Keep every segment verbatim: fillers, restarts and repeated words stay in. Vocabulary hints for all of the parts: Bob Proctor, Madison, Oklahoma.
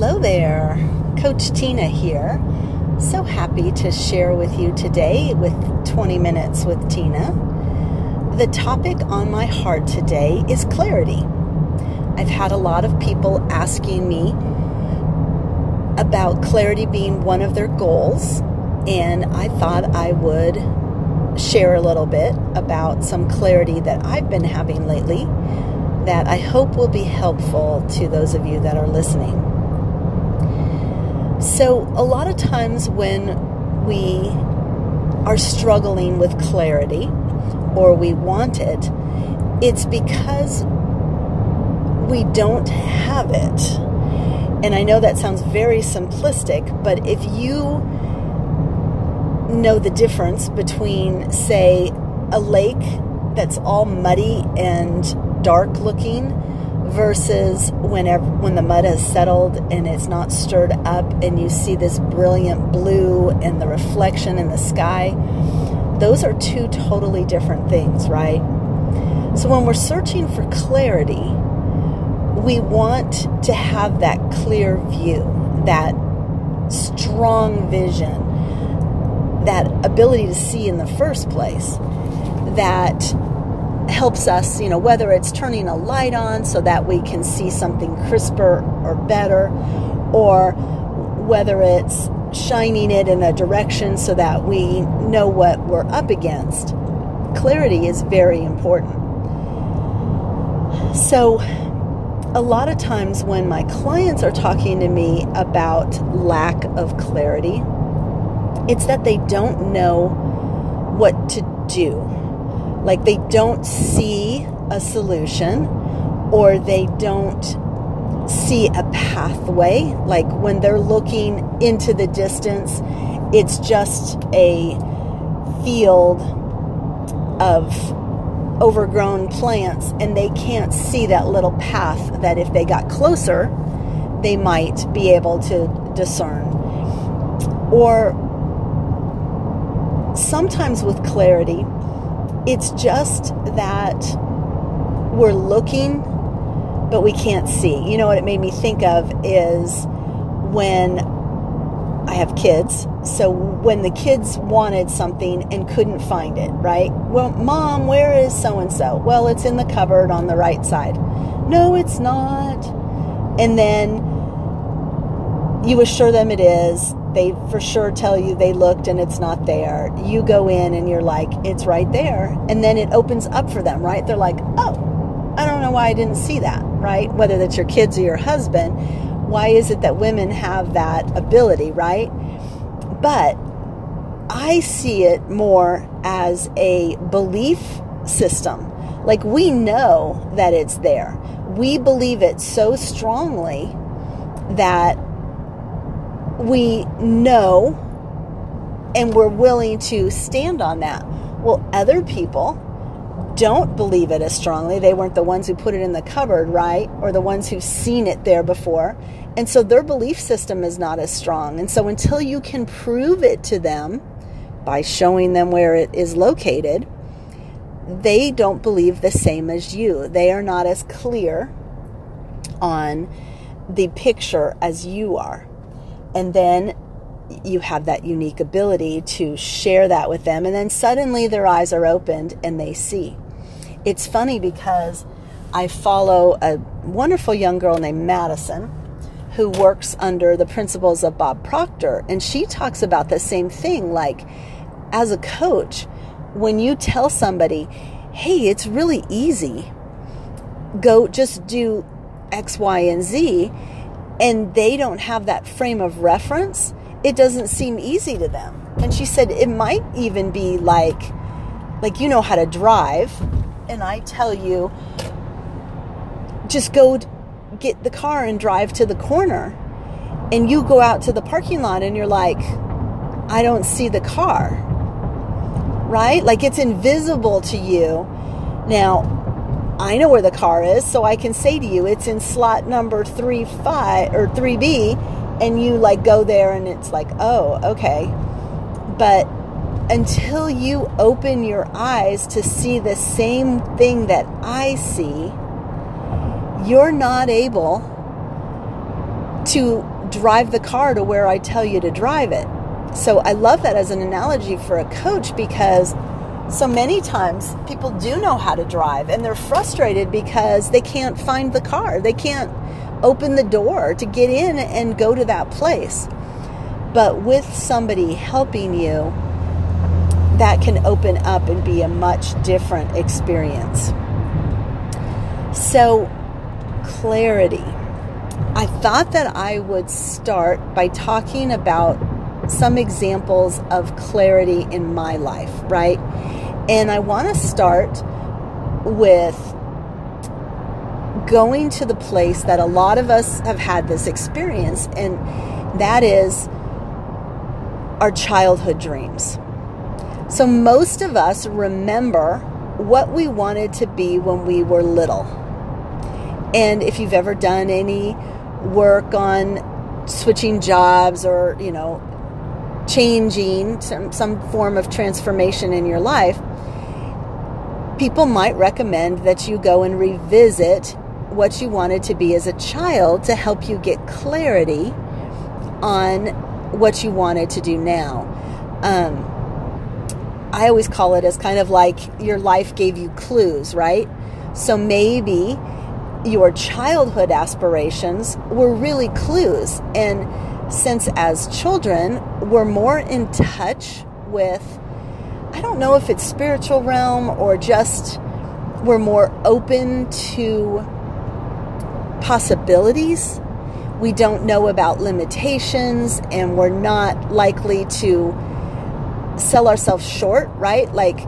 Hello there, Coach Tina here. So happy to share with you today with twenty minutes with Tina. The topic on my heart today is clarity. I've had a lot of people asking me about clarity being one of their goals, and I thought I would share a little bit about some clarity that I've been having lately that I hope will be helpful to those of you that are listening. So a lot of times when we are struggling with clarity, or we want it, it's because we don't have it. And I know that sounds very simplistic, but if you know the difference between, say, a lake that's all muddy and dark looking versus whenever when the mud has settled and it's not stirred up and you see this brilliant blue and the reflection in the sky, those are two totally different things, right? So when we're searching for clarity, we want to have that clear view, that strong vision, that ability to see in the first place that helps us, you know, whether it's turning a light on so that we can see something crisper or better, or whether it's shining it in a direction so that we know what we're up against. Clarity is very important. So a lot of times when my clients are talking to me about lack of clarity, it's that they don't know what to do. Like, they don't see a solution, or they don't see a pathway. Like, when they're looking into the distance, it's just a field of overgrown plants, and they can't see that little path that if they got closer, they might be able to discern. Or sometimes with clarity, it's just that we're looking, but we can't see. You know what it made me think of is when I have kids. So when the kids wanted something and couldn't find it, right? Well, Mom, where is so-and-so? Well, it's in the cupboard on the right side. No, it's not. And then you assure them it is. They for sure tell you they looked and it's not there. You go in and you're like, it's right there. And then it opens up for them, right? They're like, oh, I don't know why I didn't see that, right? Whether that's your kids or your husband, why is it that women have that ability, right? But I see it more as a belief system. Like, we know that it's there. We believe it so strongly that we know and we're willing to stand on that. Well, other people don't believe it as strongly. They weren't the ones who put it in the cupboard, right? Or the ones who've seen it there before. And so their belief system is not as strong. And so until you can prove it to them by showing them where it is located, they don't believe the same as you. They are not as clear on the picture as you are. And then you have that unique ability to share that with them. And then suddenly their eyes are opened and they see. It's funny because I follow a wonderful young girl named Madison who works under the principles of Bob Proctor. And she talks about the same thing. Like, as a coach, when you tell somebody, hey, it's really easy, go just do X, Y, and Z, and they don't have that frame of reference, it doesn't seem easy to them. And she said, it might even be like, like you know how to drive, and I tell you, just go get the car and drive to the corner. And you go out to the parking lot and you're like, I don't see the car, right? Like, it's invisible to you. Now, I know where the car is, so I can say to you, it's in slot number three five or three B, and you like go there, and it's like, oh, okay. But until you open your eyes to see the same thing that I see, you're not able to drive the car to where I tell you to drive it. So I love that as an analogy for a coach, because so many times people do know how to drive and they're frustrated because they can't find the car. They can't open the door to get in and go to that place. But with somebody helping you, that can open up and be a much different experience. So, clarity. I thought that I would start by talking about some examples of clarity in my life, right? And I want to start with going to the place that a lot of us have had this experience, and that is our childhood dreams. So most of us remember what we wanted to be when we were little. And if you've ever done any work on switching jobs or, you know, changing some, some form of transformation in your life, people might recommend that you go and revisit what you wanted to be as a child to help you get clarity on what you wanted to do now. Um, I always call it as kind of like your life gave you clues, right? So maybe your childhood aspirations were really clues. And since as children, we're more in touch with, I don't know if it's spiritual realm or just we're more open to possibilities. We don't know about limitations, and we're not likely to sell ourselves short, right? Like,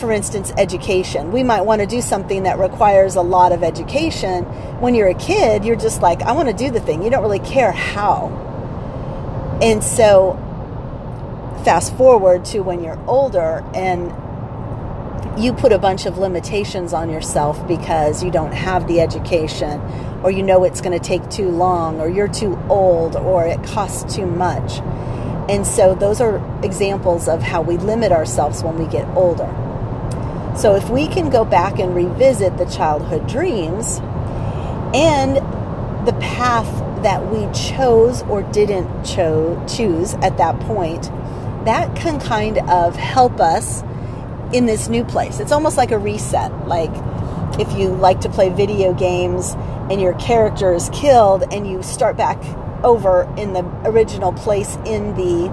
for instance, education. We might want to do something that requires a lot of education. When you're a kid, you're just like, I want to do the thing. You don't really care how. And so fast forward to when you're older and you put a bunch of limitations on yourself because you don't have the education, or you know it's going to take too long, or you're too old, or it costs too much. And so those are examples of how we limit ourselves when we get older. So if we can go back and revisit the childhood dreams and the path that we chose or didn't cho- choose at that point, that can kind of help us in this new place. It's almost like a reset. Like if you like to play video games and your character is killed and you start back over in the original place in the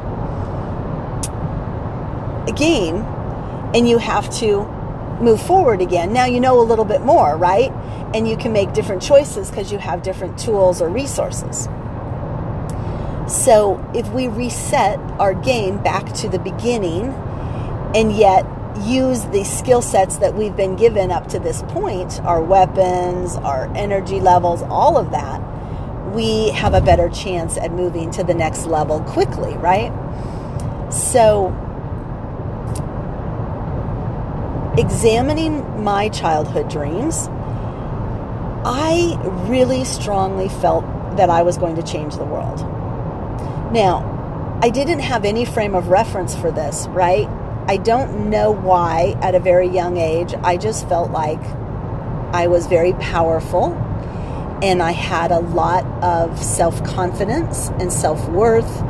game and you have to move forward again. Now you know a little bit more, right? And you can make different choices because you have different tools or resources. So if we reset our game back to the beginning and yet use the skill sets that we've been given up to this point, our weapons, our energy levels, all of that, we have a better chance at moving to the next level quickly, right? So examining my childhood dreams, I really strongly felt that I was going to change the world. Now, I didn't have any frame of reference for this, right? I don't know why at a very young age, I just felt like I was very powerful and I had a lot of self-confidence and self-worth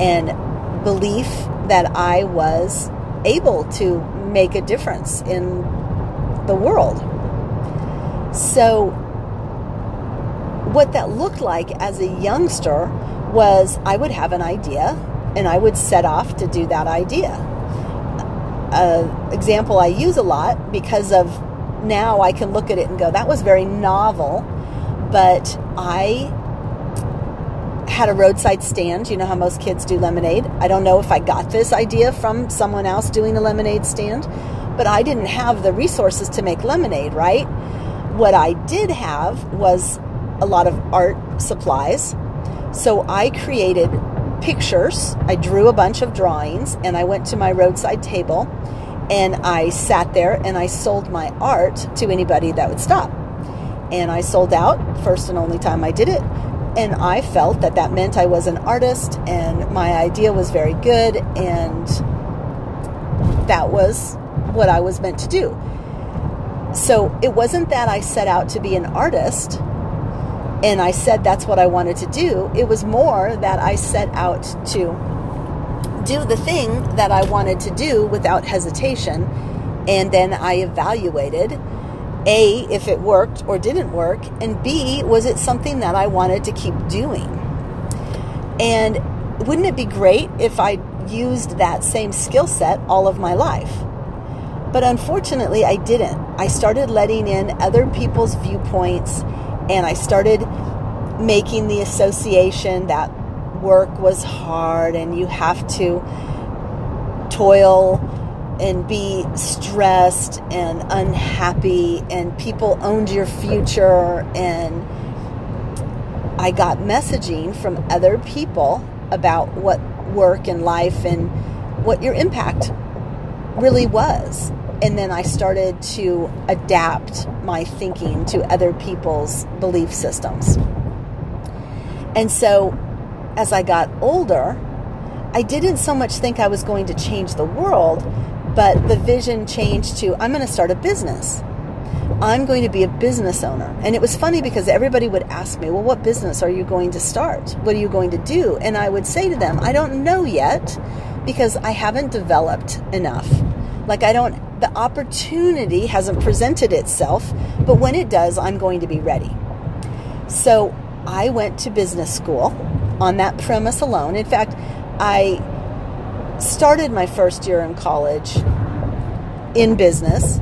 and belief that I was able to make a difference in the world. So what that looked like as a youngster was I would have an idea and I would set off to do that idea. An example I use a lot because of now I can look at it and go, that was very novel, but I had a roadside stand. You know how most kids do lemonade. I don't know if I got this idea from someone else doing a lemonade stand, but I didn't have the resources to make lemonade, right? What I did have was a lot of art supplies. So I created pictures. I drew a bunch of drawings and I went to my roadside table and I sat there and I sold my art to anybody that would stop. And I sold out, first and only time I did it. And I felt that that meant I was an artist and my idea was very good and that was what I was meant to do. So it wasn't that I set out to be an artist. and I said that's what I wanted to do, it was more that I set out to do the thing that I wanted to do without hesitation. And then I evaluated, A, if it worked or didn't work, and B, was it something that I wanted to keep doing? And wouldn't it be great if I used that same skill set all of my life? But unfortunately, I didn't. I started letting in other people's viewpoints, and I started making the association that work was hard and you have to toil and be stressed and unhappy, and people owned your future. And I got messaging from other people about what work and life and what your impact really was. And then I started to adapt my thinking to other people's belief systems. And so as I got older, I didn't so much think I was going to change the world, but the vision changed to, I'm going to start a business. I'm going to be a business owner. And it was funny because everybody would ask me, well, what business are you going to start? What are you going to do? And I would say to them, I don't know yet, because I haven't developed enough. Like I don't, the opportunity hasn't presented itself, but when it does, I'm going to be ready. So I went to business school on that premise alone. In fact, I started my first year in college in business,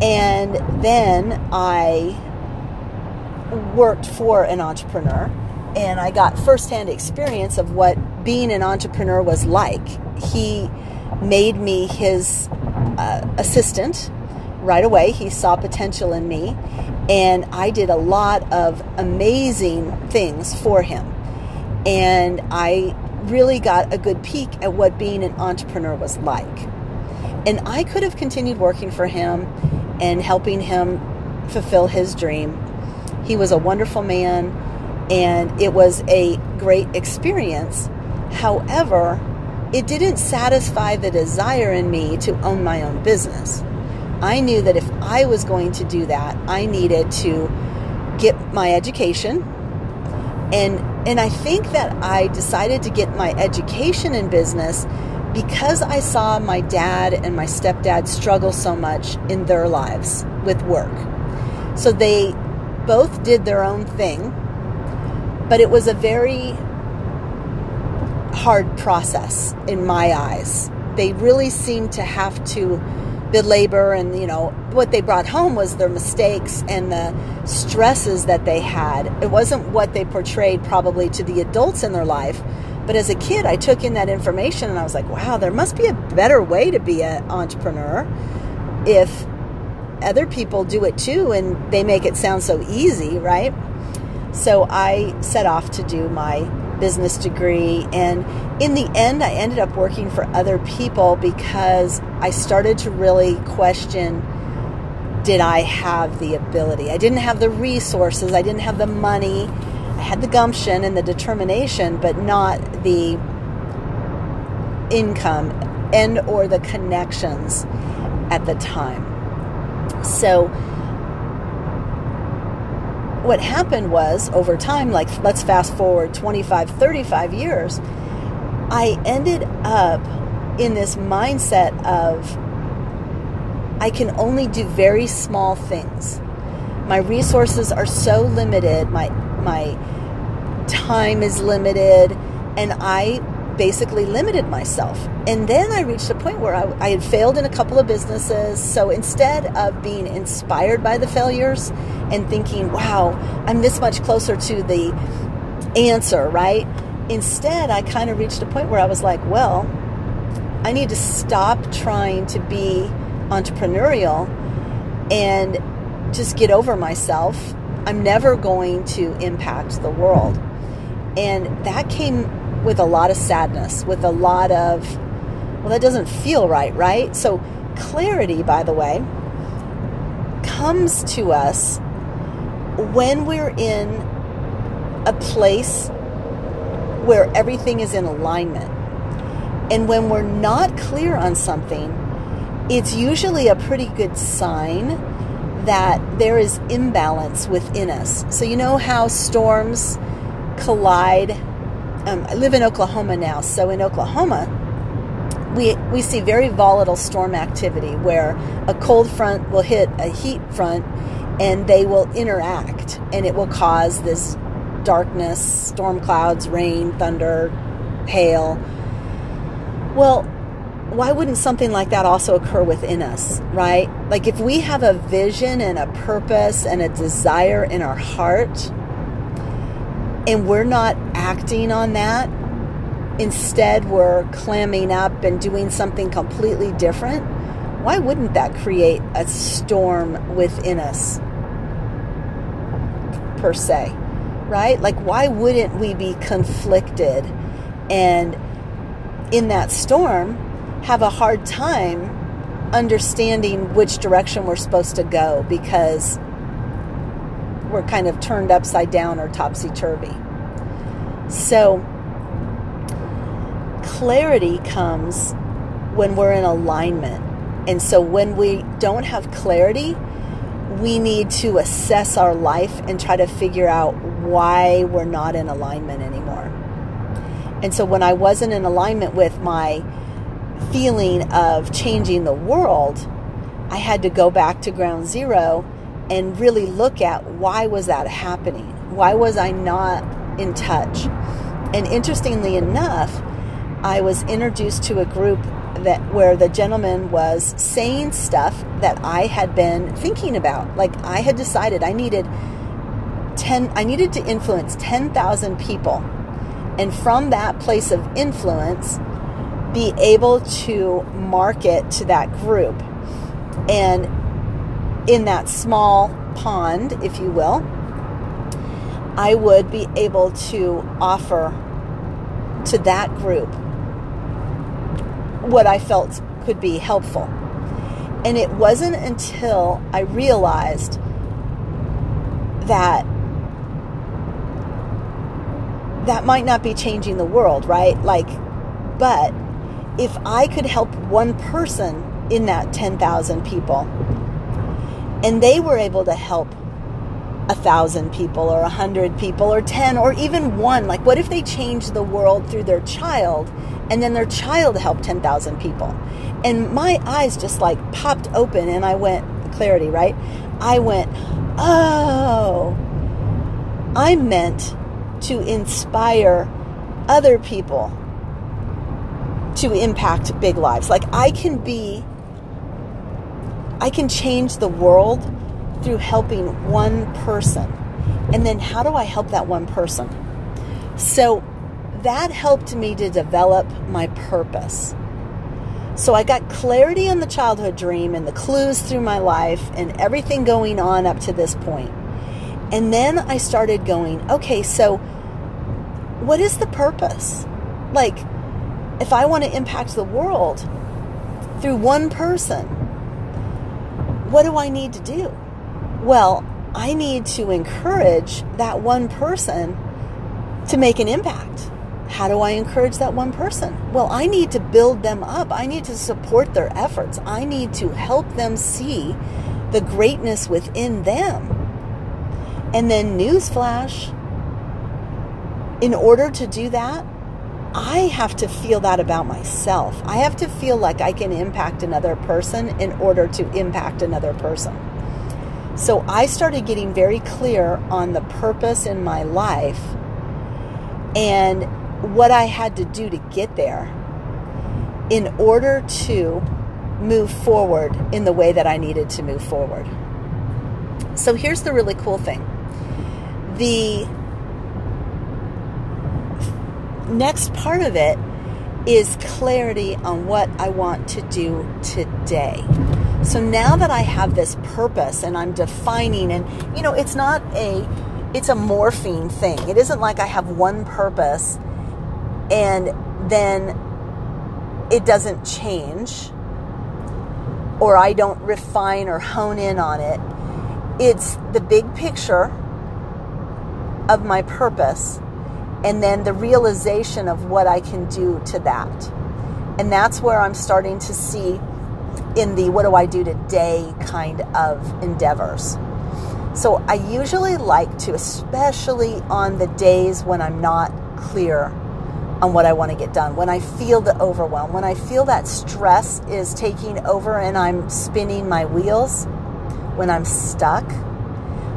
and then I worked for an entrepreneur, and I got firsthand experience of what being an entrepreneur was like. He made me his uh, assistant right away. He saw potential in me, and I did a lot of amazing things for him. And I really got a good peek at what being an entrepreneur was like. And I could have continued working for him and helping him fulfill his dream. He was a wonderful man, and it was a great experience. However, it didn't satisfy the desire in me to own my own business. I knew that if I was going to do that, I needed to get my education. And and I think that I decided to get my education in business because I saw my dad and my stepdad struggle so much in their lives with work. So they both did their own thing, but it was a very hard process in my eyes. They really seemed to have to belabor, and you know, what they brought home was their mistakes and the stresses that they had. It wasn't what they portrayed probably to the adults in their life. But as a kid, I took in that information and I was like, wow, there must be a better way to be an entrepreneur if other people do it too and they make it sound so easy, right? So I set off to do my business degree, and in the end, I ended up working for other people because I started to really question, did I have the ability? I didn't have the resources, I didn't have the money. I had the gumption and the determination, but not the income and or the connections at the time. So what happened was, over time, like let's fast forward twenty-five, thirty-five years, I ended up in this mindset of I can only do very small things. My resources are so limited. My My time is limited, and I basically limited myself. And then I reached a point where I, I had failed in a couple of businesses. So instead of being inspired by the failures and thinking, wow, I'm this much closer to the answer, right? Instead, I kind of reached a point where I was like, well, I need to stop trying to be entrepreneurial and just get over myself. I'm never going to impact the world. And that came with a lot of sadness, with a lot of, well, that doesn't feel right, right? So clarity, by the way, comes to us when we're in a place where everything is in alignment. And when we're not clear on something, it's usually a pretty good sign that there is imbalance within us. So you know how storms collide? Um, I live in Oklahoma now. So in Oklahoma, we, we see very volatile storm activity where a cold front will hit a heat front and they will interact, and it will cause this darkness, storm clouds, rain, thunder, hail. Well, why wouldn't something like that also occur within us, right? Like if we have a vision and a purpose and a desire in our heart, and we're not acting on that, instead we're clamming up and doing something completely different, why wouldn't that create a storm within us, per se, right? Like why wouldn't we be conflicted and in that storm have a hard time understanding which direction we're supposed to go because we're kind of turned upside down or topsy-turvy. So clarity comes when we're in alignment. And so when we don't have clarity, we need to assess our life and try to figure out why we're not in alignment anymore. And so when I wasn't in alignment with my feeling of changing the world, I had to go back to ground zero and really look at why was that happening? Why was I not in touch? And interestingly enough, I was introduced to a group that where the gentleman was saying stuff that I had been thinking about. Like I had decided I needed ten I needed to influence ten thousand people. And from that place of influence, be able to market to that group. And in that small pond, if you will, I would be able to offer to that group what I felt could be helpful. And it wasn't until I realized that that might not be changing the world, right? Like, but if I could help one person in that ten thousand people, and they were able to help a thousand people or a hundred people or ten or even one, like what if they changed the world through their child, and then their child helped ten thousand people? And my eyes just like popped open, and I went, clarity, right? I went, oh, I meant to inspire other people to impact big lives. Like I can be, I can change the world through helping one person. And then how do I help that one person? So that helped me to develop my purpose. So I got clarity on the childhood dream and the clues through my life and everything going on up to this point. And then I started going, okay, so what is the purpose? Like, if I want to impact the world through one person, what do I need to do? Well, I need to encourage that one person to make an impact. How do I encourage that one person? Well, I need to build them up. I need to support their efforts. I need to help them see the greatness within them. And then newsflash, in order to do that, I have to feel that about myself. I have to feel like I can impact another person in order to impact another person. So I started getting very clear on the purpose in my life and what I had to do to get there in order to move forward in the way that I needed to move forward. So here's the really cool thing. The next part of it is clarity on what I want to do today. So now that I have this purpose and I'm defining, and you know, it's not a, it's a morphing thing. It isn't like I have one purpose and then it doesn't change or I don't refine or hone in on it. It's the big picture of my purpose, and then the realization of what I can do to that. And that's where I'm starting to see in the what do I do today kind of endeavors. So I usually like to, especially on the days when I'm not clear on what I want to get done, when I feel the overwhelm, when I feel that stress is taking over and I'm spinning my wheels, when I'm stuck,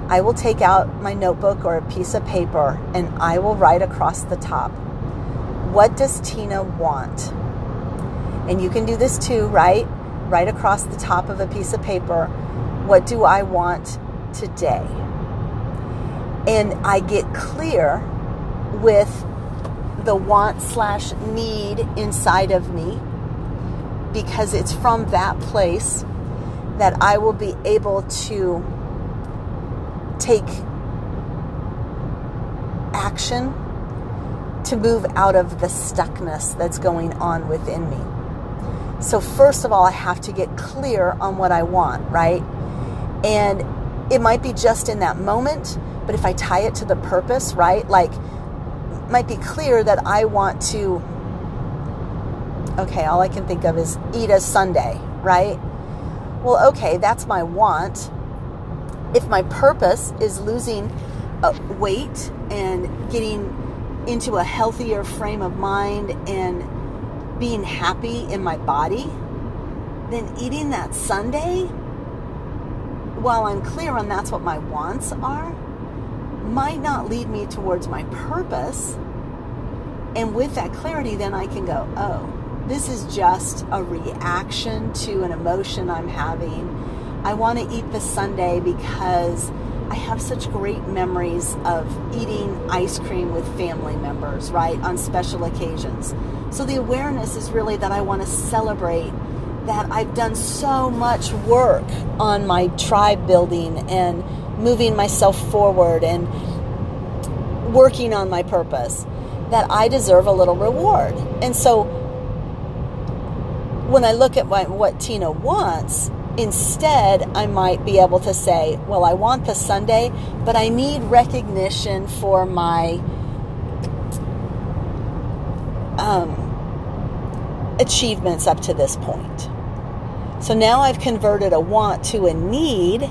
I will take out my notebook or a piece of paper and I will write across the top, what does Tina want? And you can do this too, right? Right across the top of a piece of paper, what do I want today? And I get clear with the want slash need inside of me, because it's from that place that I will be able to take action to move out of the stuckness that's going on within me. So first of all, I have to get clear on what I want, right? And it might be just in that moment, but if I tie it to the purpose, right? Like, might be clear that I want to, okay, all I can think of is eat a sundae, right? Well, okay, that's my want. If my purpose is losing uh, weight and getting into a healthier frame of mind and being happy in my body, then eating that sundae, while I'm clear on that's what my wants are, might not lead me towards my purpose. And with that clarity, then I can go, oh, this is just a reaction to an emotion I'm having. I want to eat the sundae because I have such great memories of eating ice cream with family members, right, on special occasions. So the awareness is really that I want to celebrate that I've done so much work on my tribe building and moving myself forward and working on my purpose, that I deserve a little reward. And so when I look at my, what Tina wants, instead I might be able to say, well, I want the Sunday, but I need recognition for my um, achievements up to this point. So now I've converted a want to a need,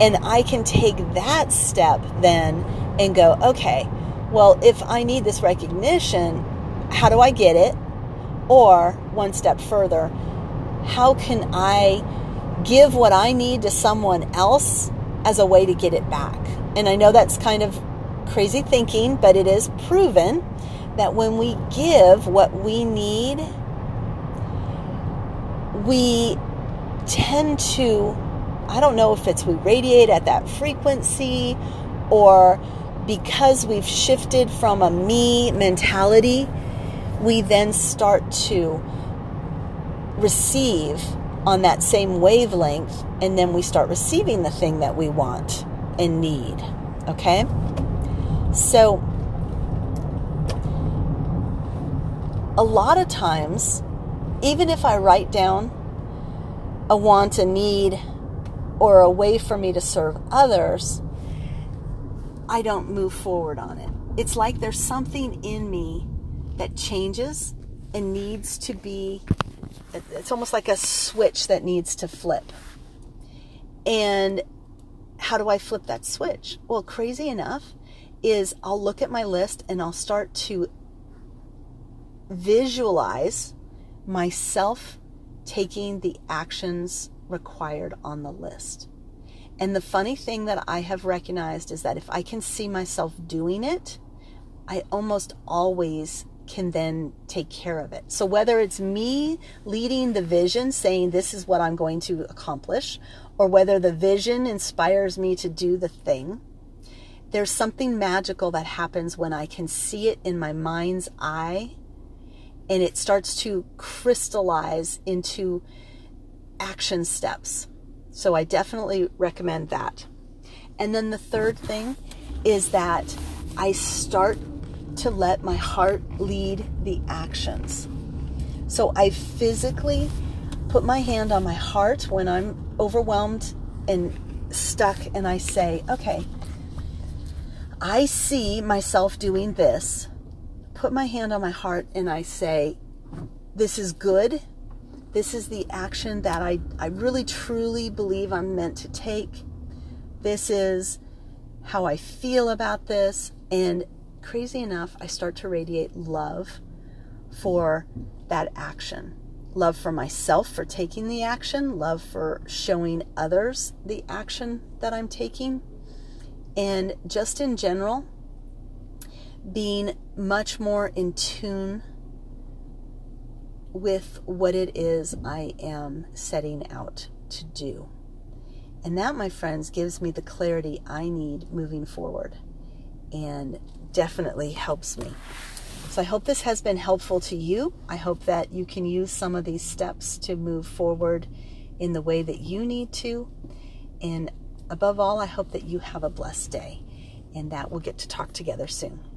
and I can take that step then and go, okay, well, if I need this recognition, how do I get it? Or one step further, how can I give what I need to someone else as a way to get it back? And I know that's kind of crazy thinking, but it is proven that when we give what we need, we tend to, I don't know if it's we radiate at that frequency, or because we've shifted from a me mentality, we then start to receive on that same wavelength, and then we start receiving the thing that we want and need, okay? So a lot of times, even if I write down a want, a need, or a way for me to serve others, I don't move forward on it. It's like there's something in me that changes and needs to be, it's almost like a switch that needs to flip. And how do I flip that switch? Well, crazy enough is I'll look at my list and I'll start to visualize myself taking the actions required on the list. And the funny thing that I have recognized is that if I can see myself doing it, I almost always can then take care of it. So whether it's me leading the vision, saying this is what I'm going to accomplish, or whether the vision inspires me to do the thing, there's something magical that happens when I can see it in my mind's eye, and it starts to crystallize into action steps. So I definitely recommend that. And then the third thing is that I start to let my heart lead the actions. So I physically put my hand on my heart when I'm overwhelmed and stuck, and I say, okay, I see myself doing this. Put my hand on my heart and I say, this is good. This is the action that I, I really truly believe I'm meant to take. This is how I feel about this. And crazy enough, I start to radiate love for that action. Love for myself for taking the action, love for showing others the action that I'm taking, and just in general, being much more in tune with what it is I am setting out to do. And that, my friends, gives me the clarity I need moving forward and definitely helps me. So I hope this has been helpful to you. I hope that you can use some of these steps to move forward in the way that you need to. And above all, I hope that you have a blessed day and that we'll get to talk together soon.